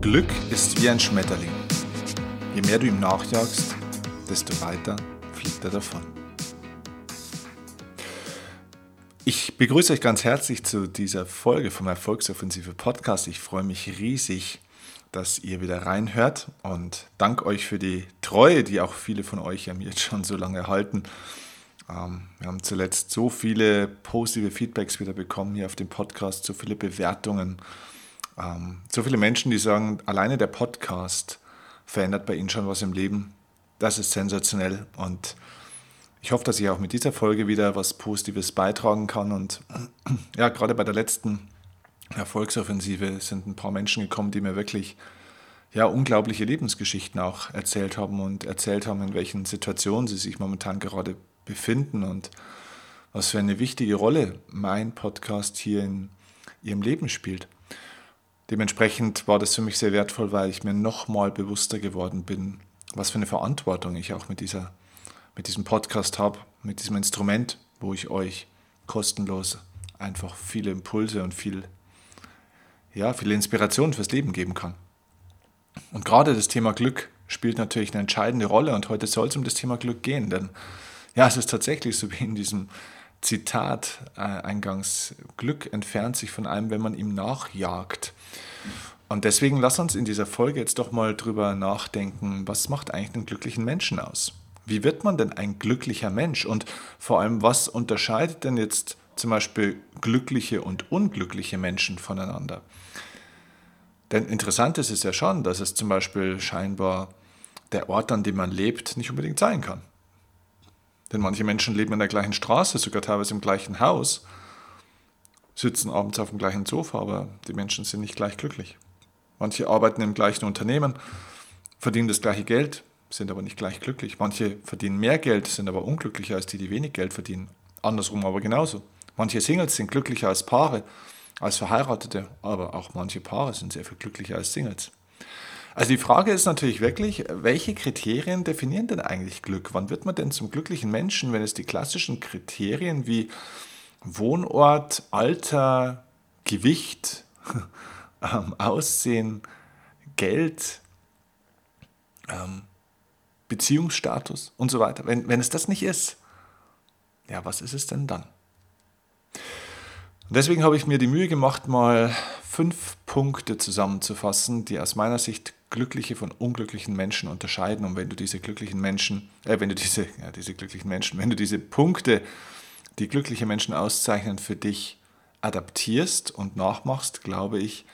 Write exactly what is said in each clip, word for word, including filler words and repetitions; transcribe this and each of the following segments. Glück ist wie ein Schmetterling. Je mehr du ihm nachjagst, desto weiter fliegt er davon. Ich begrüße euch ganz herzlich zu dieser Folge vom Erfolgsoffensive Podcast. Ich freue mich riesig, dass ihr wieder reinhört und danke euch für die Treue, die auch viele von euch ja mir jetzt schon so lange halten. Wir haben zuletzt so viele positive Feedbacks wieder bekommen hier auf dem Podcast, so viele Bewertungen, so viele Menschen, die sagen, alleine der Podcast verändert bei ihnen schon was im Leben. Das ist sensationell und ich hoffe, dass ich auch mit dieser Folge wieder was Positives beitragen kann. Und ja, gerade bei der letzten Erfolgsoffensive sind ein paar Menschen gekommen, die mir wirklich ja, unglaubliche Lebensgeschichten auch erzählt haben und erzählt haben, in welchen Situationen sie sich momentan gerade befinden und was für eine wichtige Rolle mein Podcast hier in ihrem Leben spielt. Dementsprechend war das für mich sehr wertvoll, weil ich mir nochmal bewusster geworden bin, was für eine Verantwortung ich auch mit, dieser, mit diesem Podcast habe, mit diesem Instrument, wo ich euch kostenlos einfach viele Impulse und viel, ja, viele Inspiration fürs Leben geben kann. Und gerade das Thema Glück spielt natürlich eine entscheidende Rolle und heute soll es um das Thema Glück gehen, denn ja, es ist tatsächlich so wie in diesem Zitat äh, eingangs, Glück entfernt sich von allem, wenn man ihm nachjagt. Und deswegen lass uns in dieser Folge jetzt doch mal drüber nachdenken, was macht eigentlich einen glücklichen Menschen aus? Wie wird man denn ein glücklicher Mensch? Und vor allem, was unterscheidet denn jetzt zum Beispiel glückliche und unglückliche Menschen voneinander? Denn interessant ist es ja schon, dass es zum Beispiel scheinbar der Ort, an dem man lebt, nicht unbedingt sein kann. Denn manche Menschen leben in der gleichen Straße, sogar teilweise im gleichen Haus, sitzen abends auf dem gleichen Sofa, aber die Menschen sind nicht gleich glücklich. Manche arbeiten im gleichen Unternehmen, verdienen das gleiche Geld, sind aber nicht gleich glücklich. Manche verdienen mehr Geld, sind aber unglücklicher als die, die wenig Geld verdienen. Andersrum aber genauso. Manche Singles sind glücklicher als Paare, als Verheiratete, aber auch manche Paare sind sehr viel glücklicher als Singles. Also die Frage ist natürlich wirklich, welche Kriterien definieren denn eigentlich Glück? Wann wird man denn zum glücklichen Menschen, wenn es die klassischen Kriterien wie Wohnort, Alter, Gewicht, ähm, Aussehen, Geld, ähm, Beziehungsstatus und so weiter, wenn, wenn es das nicht ist, ja, was ist es denn dann? Und deswegen habe ich mir die Mühe gemacht, mal fünf Punkte zusammenzufassen, die aus meiner Sicht glückliche von unglücklichen Menschen unterscheiden. Und wenn du diese glücklichen Menschen, äh, wenn du diese, ja, diese glücklichen Menschen, wenn du diese Punkte, die glückliche Menschen auszeichnen, für dich adaptierst und nachmachst, glaube ich,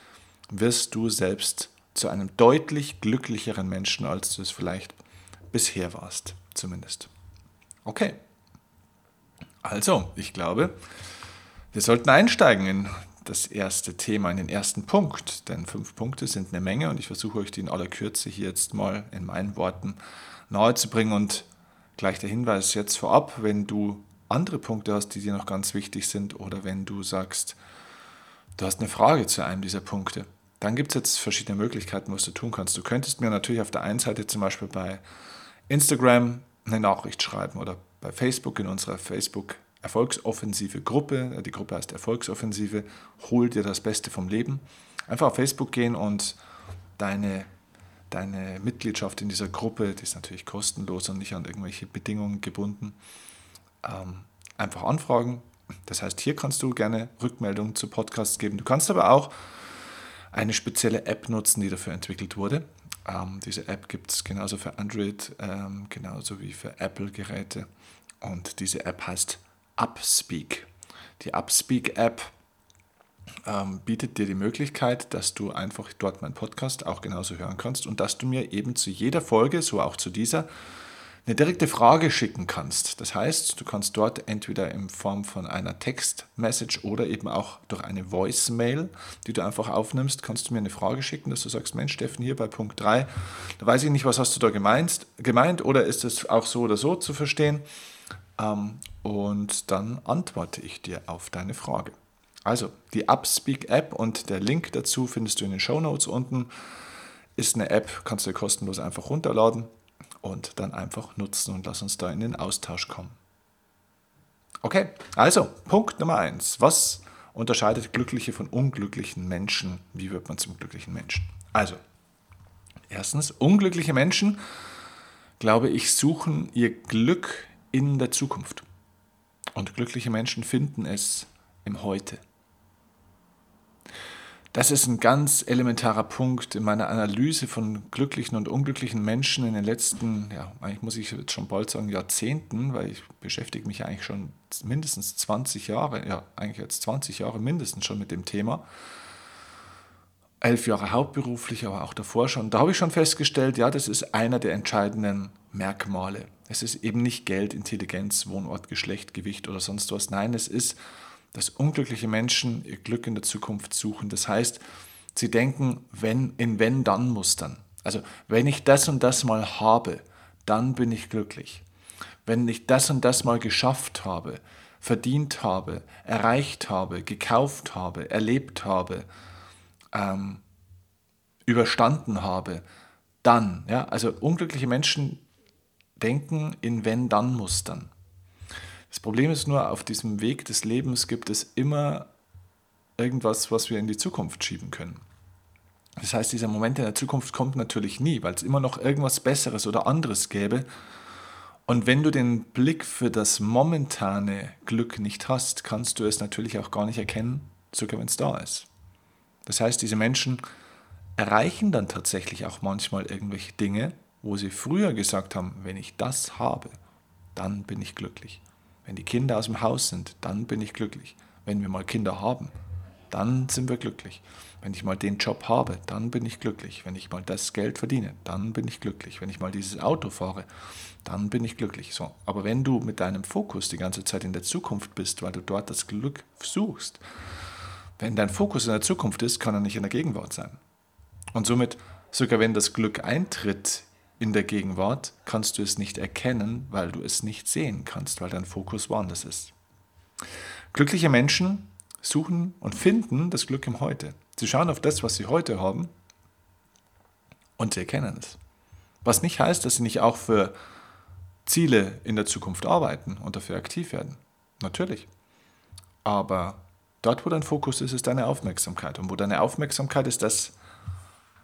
wirst du selbst zu einem deutlich glücklicheren Menschen, als du es vielleicht bisher warst, zumindest. Okay. Also, ich glaube, wir sollten einsteigen in das erste Thema, in den ersten Punkt, denn fünf Punkte sind eine Menge und ich versuche euch die in aller Kürze hier jetzt mal in meinen Worten nahezubringen. Und gleich der Hinweis jetzt vorab, wenn du andere Punkte hast, die dir noch ganz wichtig sind oder wenn du sagst, du hast eine Frage zu einem dieser Punkte, dann gibt es jetzt verschiedene Möglichkeiten, was du tun kannst. Du könntest mir natürlich auf der einen Seite zum Beispiel bei Instagram eine Nachricht schreiben oder bei Facebook in unserer Facebook-Seite Erfolgsoffensive Gruppe, die Gruppe heißt Erfolgsoffensive, hol dir das Beste vom Leben. Einfach auf Facebook gehen und deine, deine Mitgliedschaft in dieser Gruppe, die ist natürlich kostenlos und nicht an irgendwelche Bedingungen gebunden, ähm, einfach anfragen. Das heißt, hier kannst du gerne Rückmeldungen zu Podcasts geben. Du kannst aber auch eine spezielle App nutzen, die dafür entwickelt wurde. Ähm, diese App gibt es genauso für Android, ähm, genauso wie für Apple-Geräte und diese App heißt UpSpeak. Die UpSpeak-App ähm, bietet dir die Möglichkeit, dass du einfach dort meinen Podcast auch genauso hören kannst und dass du mir eben zu jeder Folge, so auch zu dieser, eine direkte Frage schicken kannst. Das heißt, du kannst dort entweder in Form von einer Text-Message oder eben auch durch eine Voice-Mail, die du einfach aufnimmst, kannst du mir eine Frage schicken, dass du sagst, Mensch, Steffen, hier bei Punkt drei, da weiß ich nicht, was hast du da gemeint, gemeint oder ist es auch so oder so zu verstehen? Um, und dann antworte ich dir auf deine Frage. Also die UpSpeak-App und der Link dazu findest du in den Shownotes unten. Ist eine App, kannst du kostenlos einfach runterladen und dann einfach nutzen und lass uns da in den Austausch kommen. Okay, also Punkt Nummer eins. Was unterscheidet glückliche von unglücklichen Menschen? Wie wird man zum glücklichen Menschen? Also Erstens, unglückliche Menschen, glaube ich, suchen ihr Glück in der Zukunft. Und glückliche Menschen finden es im Heute. Das ist ein ganz elementarer Punkt in meiner Analyse von glücklichen und unglücklichen Menschen in den letzten, ja, eigentlich muss ich jetzt schon bald sagen, Jahrzehnten, weil ich beschäftige mich eigentlich schon mindestens zwanzig Jahre, ja, eigentlich jetzt zwanzig Jahre mindestens schon mit dem Thema. Elf Jahre hauptberuflich, aber auch davor schon. Da habe ich schon festgestellt, ja, das ist einer der entscheidenden Merkmale. Es ist eben nicht Geld, Intelligenz, Wohnort, Geschlecht, Gewicht oder sonst was. Nein, es ist, dass unglückliche Menschen ihr Glück in der Zukunft suchen. Das heißt, sie denken wenn, in Wenn-Dann-Mustern. Also, wenn ich das und das mal habe, dann bin ich glücklich. Wenn ich das und das mal geschafft habe, verdient habe, erreicht habe, gekauft habe, erlebt habe, ähm, überstanden habe, dann. Ja, also, unglückliche Menschen denken in Wenn-Dann-Mustern. Das Problem ist nur, auf diesem Weg des Lebens gibt es immer irgendwas, was wir in die Zukunft schieben können. Das heißt, dieser Moment in der Zukunft kommt natürlich nie, weil es immer noch irgendwas Besseres oder anderes gäbe. Und wenn du den Blick für das momentane Glück nicht hast, kannst du es natürlich auch gar nicht erkennen, sogar wenn es da ist. Das heißt, diese Menschen erreichen dann tatsächlich auch manchmal irgendwelche Dinge, wo sie früher gesagt haben, wenn ich das habe, dann bin ich glücklich. Wenn die Kinder aus dem Haus sind, dann bin ich glücklich. Wenn wir mal Kinder haben, dann sind wir glücklich. Wenn ich mal den Job habe, dann bin ich glücklich. Wenn ich mal das Geld verdiene, dann bin ich glücklich. Wenn ich mal dieses Auto fahre, dann bin ich glücklich. So. Aber wenn du mit deinem Fokus die ganze Zeit in der Zukunft bist, weil du dort das Glück suchst, wenn dein Fokus in der Zukunft ist, kann er nicht in der Gegenwart sein. Und somit, sogar wenn das Glück eintritt, in der Gegenwart kannst du es nicht erkennen, weil du es nicht sehen kannst, weil dein Fokus woanders ist. Glückliche Menschen suchen und finden das Glück im Heute. Sie schauen auf das, was sie heute haben, und sie erkennen es. Was nicht heißt, dass sie nicht auch für Ziele in der Zukunft arbeiten und dafür aktiv werden. Natürlich. Aber dort, wo dein Fokus ist, ist deine Aufmerksamkeit. Und wo deine Aufmerksamkeit ist, das,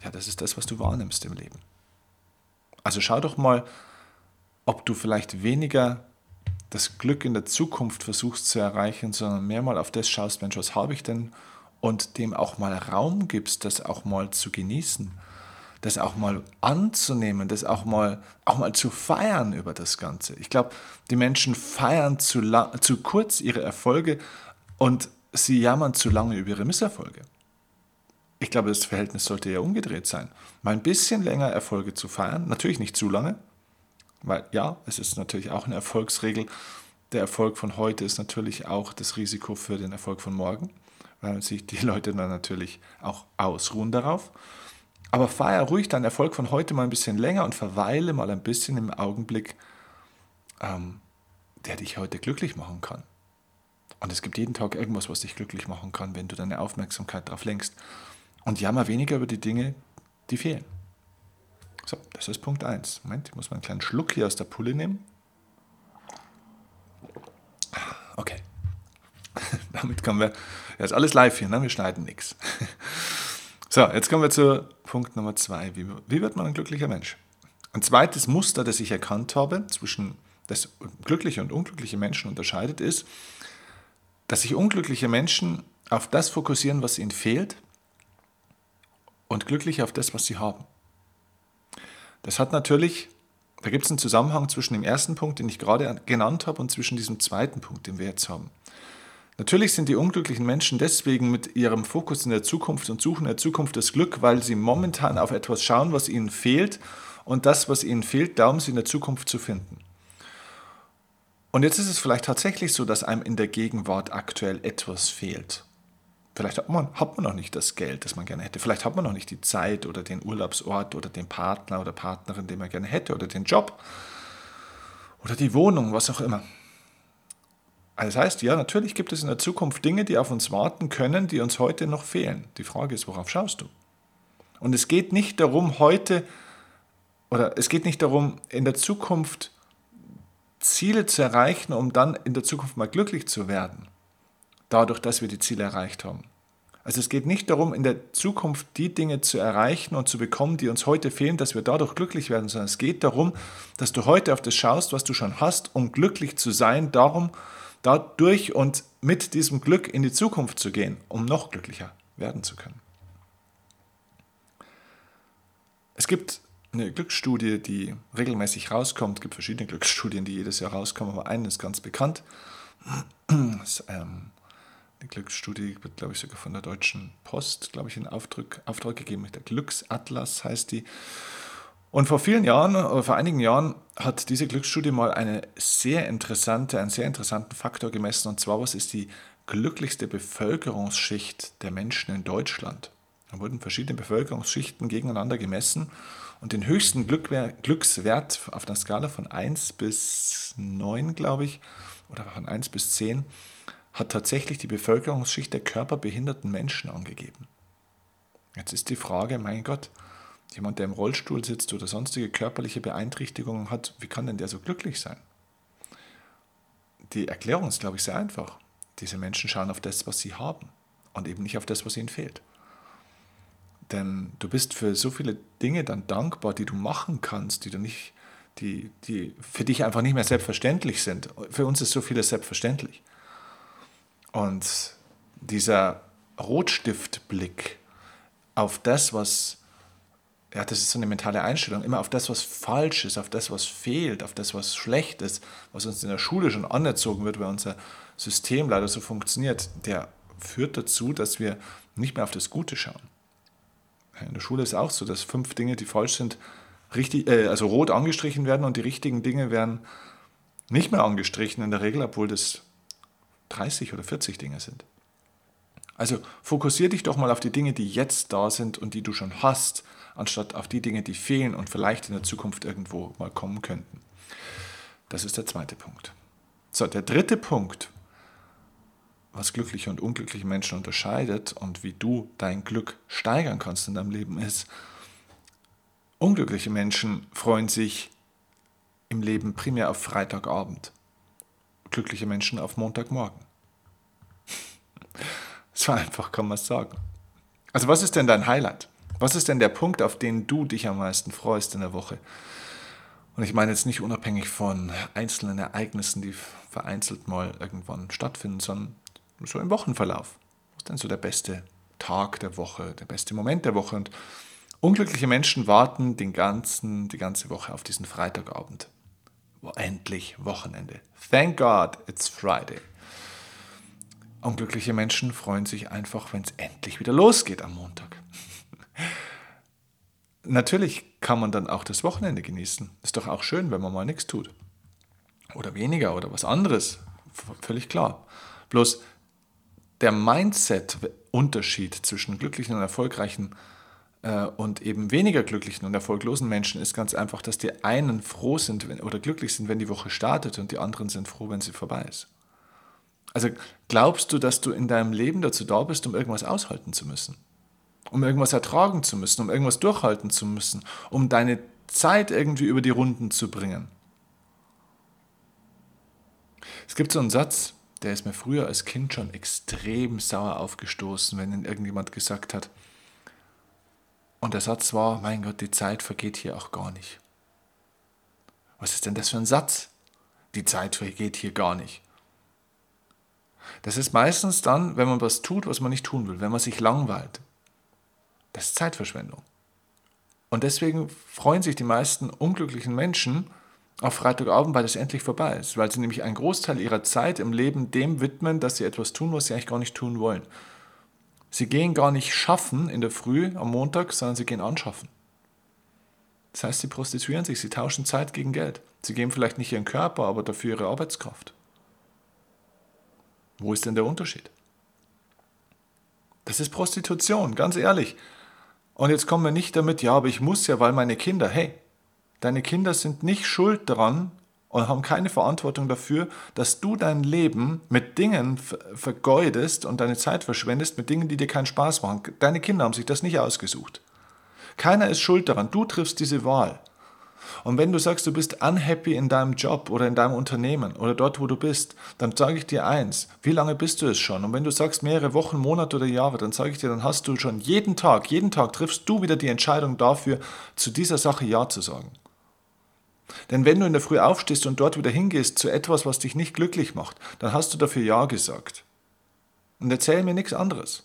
ja, das ist das, was du wahrnimmst im Leben. Also schau doch mal, ob du vielleicht weniger das Glück in der Zukunft versuchst zu erreichen, sondern mehr mal auf das schaust, Mensch, was habe ich denn? Und dem auch mal Raum gibst, das auch mal zu genießen, das auch mal anzunehmen, das auch mal, auch mal zu feiern über das Ganze. Ich glaube, die Menschen feiern zu, lang, zu kurz ihre Erfolge und sie jammern zu lange über ihre Misserfolge. Ich glaube, das Verhältnis sollte ja umgedreht sein. Mal ein bisschen länger Erfolge zu feiern, natürlich nicht zu lange, weil ja, es ist natürlich auch eine Erfolgsregel. Der Erfolg von heute ist natürlich auch das Risiko für den Erfolg von morgen, weil sich die Leute dann natürlich auch ausruhen darauf. Aber feier ruhig deinen Erfolg von heute mal ein bisschen länger und verweile mal ein bisschen im Augenblick, ähm, der dich heute glücklich machen kann. Und es gibt jeden Tag irgendwas, was dich glücklich machen kann, wenn du deine Aufmerksamkeit darauf lenkst. Und jammer weniger über die Dinge, die fehlen. So, das ist Punkt eins. Moment, ich muss mal einen kleinen Schluck hier aus der Pulle nehmen. Okay. Damit kommen wir, jetzt alles live hier, ne? Wir schneiden nichts. So, jetzt kommen wir zu Punkt Nummer zwei. Wie, wie wird man ein glücklicher Mensch? Ein zweites Muster, das ich erkannt habe, zwischen das glückliche und unglückliche Menschen unterscheidet, ist, dass sich unglückliche Menschen auf das fokussieren, was ihnen fehlt, und glücklich auf das, was sie haben. Das hat natürlich, da gibt es einen Zusammenhang zwischen dem ersten Punkt, den ich gerade genannt habe, und zwischen diesem zweiten Punkt, den wir jetzt haben. Natürlich sind die unglücklichen Menschen deswegen mit ihrem Fokus in der Zukunft und suchen in der Zukunft das Glück, weil sie momentan auf etwas schauen, was ihnen fehlt, und das, was ihnen fehlt, da um sie in der Zukunft zu finden. Und jetzt ist es vielleicht tatsächlich so, dass einem in der Gegenwart aktuell etwas fehlt. Vielleicht hat man, hat man noch nicht das Geld, das man gerne hätte. Vielleicht hat man noch nicht die Zeit oder den Urlaubsort oder den Partner oder Partnerin, den man gerne hätte, oder den Job oder die Wohnung, was auch immer. Also das heißt, ja, natürlich gibt es in der Zukunft Dinge, die auf uns warten können, die uns heute noch fehlen. Die Frage ist, worauf schaust du? Und es geht nicht darum, heute oder es geht nicht darum, in der Zukunft Ziele zu erreichen, um dann in der Zukunft mal glücklich zu werden. Dadurch, dass wir die Ziele erreicht haben. Also es geht nicht darum, in der Zukunft die Dinge zu erreichen und zu bekommen, die uns heute fehlen, dass wir dadurch glücklich werden, sondern es geht darum, dass du heute auf das schaust, was du schon hast, um glücklich zu sein, darum dadurch und mit diesem Glück in die Zukunft zu gehen, um noch glücklicher werden zu können. Es gibt eine Glücksstudie, die regelmäßig rauskommt. Es gibt verschiedene Glücksstudien, die jedes Jahr rauskommen, aber eine ist ganz bekannt. Das ist, ähm, die Glücksstudie wird, glaube ich, sogar von der Deutschen Post, glaube ich, in Auftrag, Auftrag gegeben. Der Glücksatlas heißt die. Und vor vielen Jahren, oder vor einigen Jahren, hat diese Glücksstudie mal eine sehr interessante, einen sehr interessanten Faktor gemessen. Und zwar, was ist die glücklichste Bevölkerungsschicht der Menschen in Deutschland? Da wurden verschiedene Bevölkerungsschichten gegeneinander gemessen. Und den höchsten Glückswert auf einer Skala von eins bis neun, glaube ich, oder von eins bis zehn, hat tatsächlich die Bevölkerungsschicht der körperbehinderten Menschen angegeben. Jetzt ist die Frage, mein Gott, jemand, der im Rollstuhl sitzt oder sonstige körperliche Beeinträchtigungen hat, wie kann denn der so glücklich sein? Die Erklärung ist, glaube ich, sehr einfach. Diese Menschen schauen auf das, was sie haben und eben nicht auf das, was ihnen fehlt. Denn du bist für so viele Dinge dann dankbar, die du machen kannst, die du nicht, die, die für dich einfach nicht mehr selbstverständlich sind. Für uns ist so vieles selbstverständlich. Und dieser Rotstiftblick auf das, was, ja, das ist so eine mentale Einstellung, immer auf das, was falsch ist, auf das, was fehlt, auf das, was schlecht ist, was uns in der Schule schon anerzogen wird, weil unser System leider so funktioniert, der führt dazu, dass wir nicht mehr auf das Gute schauen. In der Schule ist auch so, dass fünf Dinge, die falsch sind, richtig, äh, also rot angestrichen werden und die richtigen Dinge werden nicht mehr angestrichen in der Regel, obwohl das dreißig oder vierzig Dinge sind. Also fokussier dich doch mal auf die Dinge, die jetzt da sind und die du schon hast, anstatt auf die Dinge, die fehlen und vielleicht in der Zukunft irgendwo mal kommen könnten. Das ist der zweite Punkt. So, der dritte Punkt, was glückliche und unglückliche Menschen unterscheidet und wie du dein Glück steigern kannst in deinem Leben ist, unglückliche Menschen freuen sich im Leben primär auf Freitagabend. Glückliche Menschen auf Montagmorgen. So einfach kann man es sagen. Also was ist denn dein Highlight? Was ist denn der Punkt, auf den du dich am meisten freust in der Woche? Und ich meine jetzt nicht unabhängig von einzelnen Ereignissen, die vereinzelt mal irgendwann stattfinden, sondern so im Wochenverlauf. Was ist denn so der beste Tag der Woche, der beste Moment der Woche? Und unglückliche Menschen warten den ganzen, die ganze Woche auf diesen Freitagabend. Endlich Wochenende. Thank God, it's Friday. Unglückliche Menschen freuen sich einfach, wenn es endlich wieder losgeht am Montag. Natürlich kann man dann auch das Wochenende genießen. Ist doch auch schön, wenn man mal nichts tut. Oder weniger oder was anderes. V- völlig klar. Bloß der Mindset-Unterschied zwischen glücklichen und erfolgreichen und eben weniger glücklichen und erfolglosen Menschen ist ganz einfach, dass die einen froh sind oder glücklich sind, wenn die Woche startet und die anderen sind froh, wenn sie vorbei ist. Also glaubst du, dass du in deinem Leben dazu da bist, um irgendwas aushalten zu müssen, um irgendwas ertragen zu müssen, um irgendwas durchhalten zu müssen, um deine Zeit irgendwie über die Runden zu bringen? Es gibt so einen Satz, der ist mir früher als Kind schon extrem sauer aufgestoßen, wenn ihn irgendjemand gesagt hat, und der Satz war, mein Gott, die Zeit vergeht hier auch gar nicht. Was ist denn das für ein Satz? Die Zeit vergeht hier gar nicht. Das ist meistens dann, wenn man was tut, was man nicht tun will, wenn man sich langweilt. Das ist Zeitverschwendung. Und deswegen freuen sich die meisten unglücklichen Menschen auf Freitagabend, weil das endlich vorbei ist. Weil sie nämlich einen Großteil ihrer Zeit im Leben dem widmen, dass sie etwas tun, was sie eigentlich gar nicht tun wollen. Sie gehen gar nicht schaffen in der Früh am Montag, sondern sie gehen anschaffen. Das heißt, sie prostituieren sich, sie tauschen Zeit gegen Geld. Sie geben vielleicht nicht ihren Körper, aber dafür ihre Arbeitskraft. Wo ist denn der Unterschied? Das ist Prostitution, ganz ehrlich. Und jetzt kommen wir nicht damit, ja, aber ich muss ja, weil meine Kinder, hey, deine Kinder sind nicht schuld daran und haben keine Verantwortung dafür, dass du dein Leben mit Dingen vergeudest und deine Zeit verschwendest, mit Dingen, die dir keinen Spaß machen. Deine Kinder haben sich das nicht ausgesucht. Keiner ist schuld daran. Du triffst diese Wahl. Und wenn du sagst, du bist unhappy in deinem Job oder in deinem Unternehmen oder dort, wo du bist, dann sage ich dir eins, wie lange bist du es schon? Und wenn du sagst, mehrere Wochen, Monate oder Jahre, dann sage ich dir, dann hast du schon jeden Tag, jeden Tag triffst du wieder die Entscheidung dafür, zu dieser Sache Ja zu sagen. Denn wenn du in der Früh aufstehst und dort wieder hingehst zu etwas, was dich nicht glücklich macht, dann hast du dafür Ja gesagt. Und erzähl mir nichts anderes.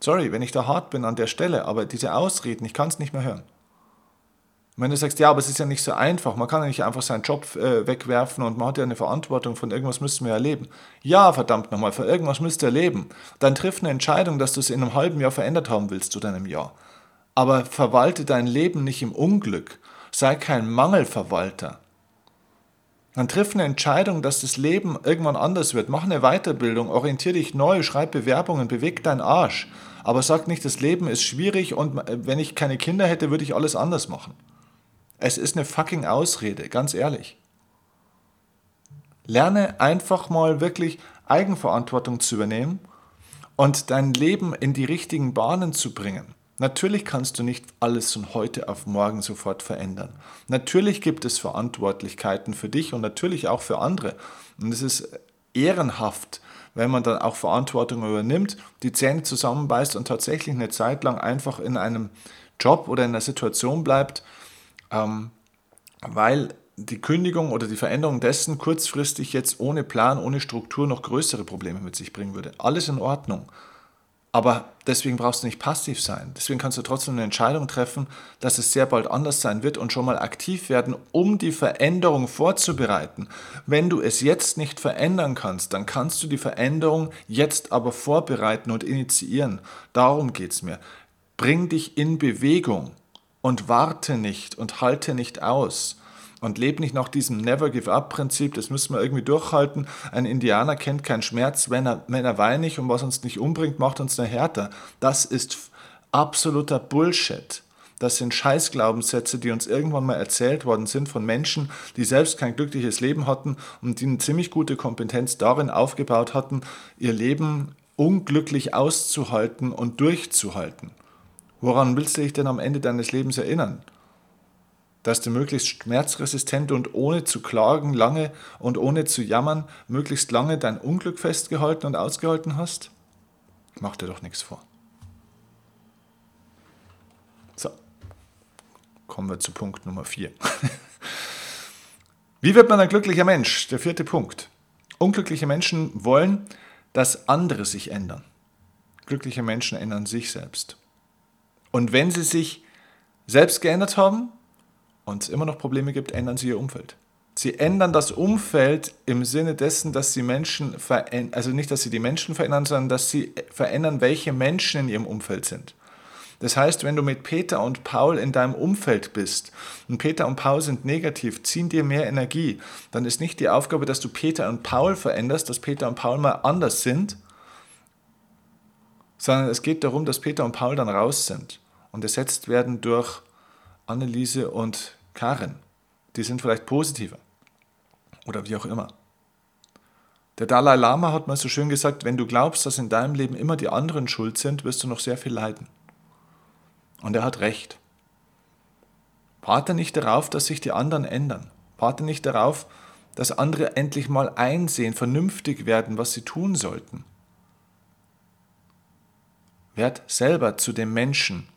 Sorry, wenn ich da hart bin an der Stelle, aber diese Ausreden, ich kann es nicht mehr hören. Und wenn du sagst, ja, aber es ist ja nicht so einfach, man kann ja nicht einfach seinen Job äh, wegwerfen und man hat ja eine Verantwortung, von irgendwas müssen wir ja leben. Ja, verdammt nochmal, von irgendwas müsst ihr leben. Dann triff eine Entscheidung, dass du es in einem halben Jahr verändert haben willst zu deinem Jahr. Aber verwalte dein Leben nicht im Unglück. Sei kein Mangelverwalter. Dann triff eine Entscheidung, dass das Leben irgendwann anders wird. Mach eine Weiterbildung, orientiere dich neu, schreib Bewerbungen, beweg deinen Arsch. Aber sag nicht, das Leben ist schwierig und wenn ich keine Kinder hätte, würde ich alles anders machen. Es ist eine fucking Ausrede, ganz ehrlich. Lerne einfach mal wirklich Eigenverantwortung zu übernehmen und dein Leben in die richtigen Bahnen zu bringen. Natürlich kannst du nicht alles von heute auf morgen sofort verändern. Natürlich gibt es Verantwortlichkeiten für dich und natürlich auch für andere. Und es ist ehrenhaft, wenn man dann auch Verantwortung übernimmt, die Zähne zusammenbeißt und tatsächlich eine Zeit lang einfach in einem Job oder in einer Situation bleibt, ähm, weil die Kündigung oder die Veränderung dessen kurzfristig jetzt ohne Plan, ohne Struktur noch größere Probleme mit sich bringen würde. Alles in Ordnung. Aber deswegen brauchst du nicht passiv sein. Deswegen kannst du trotzdem eine Entscheidung treffen, dass es sehr bald anders sein wird und schon mal aktiv werden, um die Veränderung vorzubereiten. Wenn du es jetzt nicht verändern kannst, dann kannst du die Veränderung jetzt aber vorbereiten und initiieren. Darum geht's mir. Bring dich in Bewegung und warte nicht und halte nicht aus. Und lebe nicht nach diesem Never-Give-Up-Prinzip, das müssen wir irgendwie durchhalten. Ein Indianer kennt keinen Schmerz, wenn er, wenn er weinig und was uns nicht umbringt, macht uns nur härter. Das ist absoluter Bullshit. Das sind Scheißglaubenssätze, die uns irgendwann mal erzählt worden sind von Menschen, die selbst kein glückliches Leben hatten und die eine ziemlich gute Kompetenz darin aufgebaut hatten, ihr Leben unglücklich auszuhalten und durchzuhalten. Woran willst du dich denn am Ende deines Lebens erinnern? Dass du möglichst schmerzresistent und ohne zu klagen lange und ohne zu jammern möglichst lange dein Unglück festgehalten und ausgehalten hast? Mach dir doch nichts vor. So, kommen wir zu Punkt Nummer vier. Wie wird man ein glücklicher Mensch? Der vierte Punkt. Unglückliche Menschen wollen, dass andere sich ändern. Glückliche Menschen ändern sich selbst. Und wenn sie sich selbst geändert haben, und es immer noch Probleme gibt, ändern sie ihr Umfeld. Sie ändern das Umfeld im Sinne dessen, dass sie Menschen verändern, also nicht, dass sie die Menschen verändern, sondern dass sie verändern, welche Menschen in ihrem Umfeld sind. Das heißt, wenn du mit Peter und Paul in deinem Umfeld bist und Peter und Paul sind negativ, ziehen dir mehr Energie, dann ist nicht die Aufgabe, dass du Peter und Paul veränderst, dass Peter und Paul mal anders sind, sondern es geht darum, dass Peter und Paul dann raus sind und ersetzt werden durch Anneliese und Karin, die sind vielleicht positiver oder wie auch immer. Der Dalai Lama hat mal so schön gesagt, wenn du glaubst, dass in deinem Leben immer die anderen schuld sind, wirst du noch sehr viel leiden. Und er hat recht. Warte nicht darauf, dass sich die anderen ändern. Warte nicht darauf, dass andere endlich mal einsehen, vernünftig werden, was sie tun sollten. Werd selber zu dem Menschen,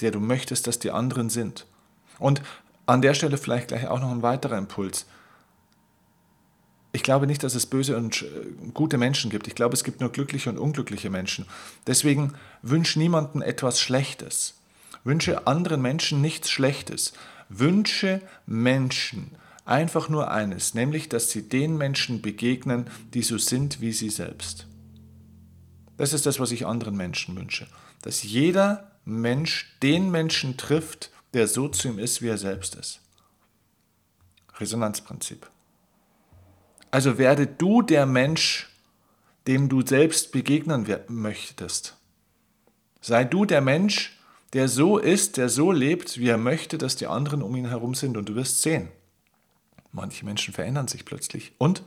der du möchtest, dass die anderen sind. Und an der Stelle vielleicht gleich auch noch ein weiterer Impuls. Ich glaube nicht, dass es böse und gute Menschen gibt. Ich glaube, es gibt nur glückliche und unglückliche Menschen. Deswegen wünsche niemandem etwas Schlechtes. Wünsche anderen Menschen nichts Schlechtes. Wünsche Menschen einfach nur eines, nämlich, dass sie den Menschen begegnen, die so sind wie sie selbst. Das ist das, was ich anderen Menschen wünsche. Dass jeder Mensch den Menschen trifft, der so zu ihm ist, wie er selbst ist. Resonanzprinzip. Also werde du der Mensch, dem du selbst begegnen möchtest. Sei du der Mensch, der so ist, der so lebt, wie er möchte, dass die anderen um ihn herum sind und du wirst sehen. Manche Menschen verändern sich plötzlich und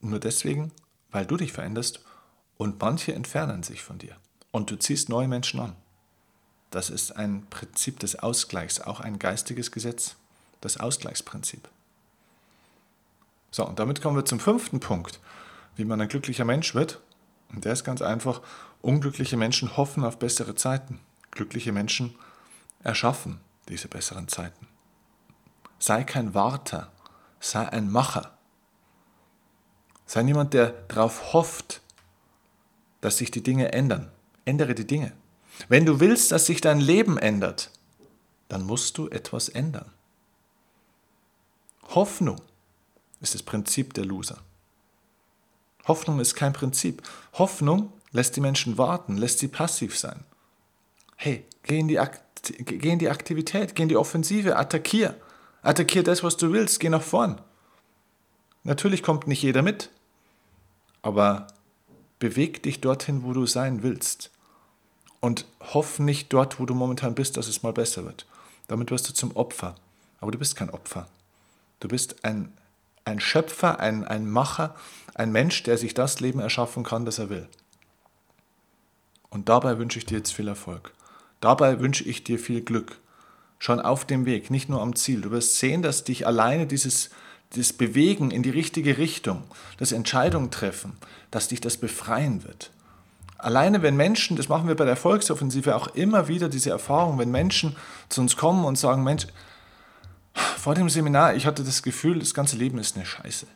nur deswegen, weil du dich veränderst und manche entfernen sich von dir. Und du ziehst neue Menschen an. Das ist ein Prinzip des Ausgleichs, auch ein geistiges Gesetz, das Ausgleichsprinzip. So, und damit kommen wir zum fünften Punkt, wie man ein glücklicher Mensch wird. Und der ist ganz einfach: Unglückliche Menschen hoffen auf bessere Zeiten. Glückliche Menschen erschaffen diese besseren Zeiten. Sei kein Warter, sei ein Macher. Sei jemand, der darauf hofft, dass sich die Dinge ändern. Ändere die Dinge. Wenn du willst, dass sich dein Leben ändert, dann musst du etwas ändern. Hoffnung ist das Prinzip der Loser. Hoffnung ist kein Prinzip. Hoffnung lässt die Menschen warten, lässt sie passiv sein. Hey, geh in die, Akt- geh in die Aktivität, geh in die Offensive, attackier. Attackier das, was du willst, geh nach vorn. Natürlich kommt nicht jeder mit, aber beweg dich dorthin, wo du sein willst. Und hoff nicht dort, wo du momentan bist, dass es mal besser wird. Damit wirst du zum Opfer. Aber du bist kein Opfer. Du bist ein, ein Schöpfer, ein, ein Macher, ein Mensch, der sich das Leben erschaffen kann, das er will. Und dabei wünsche ich dir jetzt viel Erfolg. Dabei wünsche ich dir viel Glück. Schon auf dem Weg, nicht nur am Ziel. Du wirst sehen, dass dich alleine dieses, dieses Bewegen in die richtige Richtung, das Entscheidung treffen, dass dich das befreien wird. Alleine wenn Menschen, das machen wir bei der Erfolgsoffensive auch immer wieder, diese Erfahrung, wenn Menschen zu uns kommen und sagen, Mensch, vor dem Seminar, ich hatte das Gefühl, das ganze Leben ist eine Scheiße.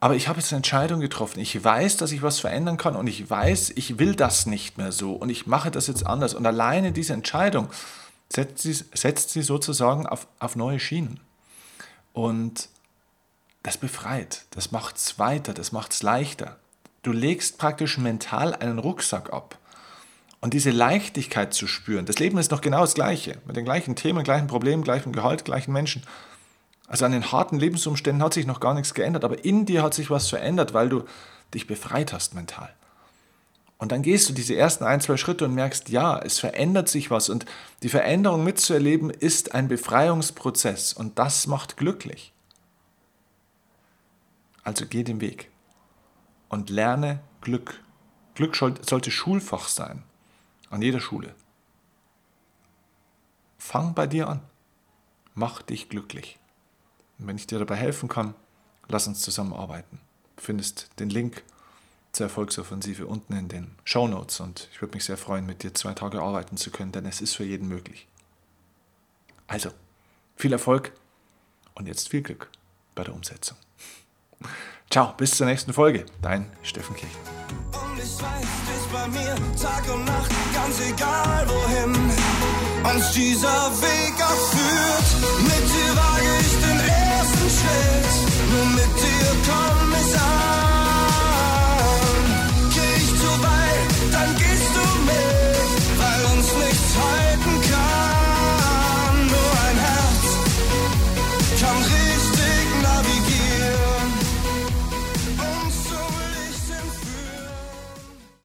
Aber ich habe jetzt eine Entscheidung getroffen. Ich weiß, dass ich was verändern kann und ich weiß, ich will das nicht mehr so und ich mache das jetzt anders. Und alleine diese Entscheidung setzt sie, setzt sie sozusagen auf, auf neue Schienen. Und das befreit, das macht es weiter, das macht es leichter. Du legst praktisch mental einen Rucksack ab. Und diese Leichtigkeit zu spüren, das Leben ist noch genau das Gleiche, mit den gleichen Themen, gleichen Problemen, gleichem Gehalt, gleichen Menschen. Also an den harten Lebensumständen hat sich noch gar nichts geändert, aber in dir hat sich was verändert, weil du dich befreit hast mental. Und dann gehst du diese ersten ein, zwei Schritte und merkst, ja, es verändert sich was. Und die Veränderung mitzuerleben ist ein Befreiungsprozess und das macht glücklich. Also geh den Weg. Und lerne Glück. Glück sollte Schulfach sein. An jeder Schule. Fang bei dir an. Mach dich glücklich. Und wenn ich dir dabei helfen kann, lass uns zusammenarbeiten. Du findest den Link zur Erfolgsoffensive unten in den Shownotes. Und ich würde mich sehr freuen, mit dir zwei Tage arbeiten zu können, denn es ist für jeden möglich. Also, viel Erfolg und jetzt viel Glück bei der Umsetzung. Ciao, bis zur nächsten Folge. Dein Steffen Kirchner. Und ich weiß, du bist bei mir Tag und Nacht, ganz egal wohin uns dieser Weg auch führt.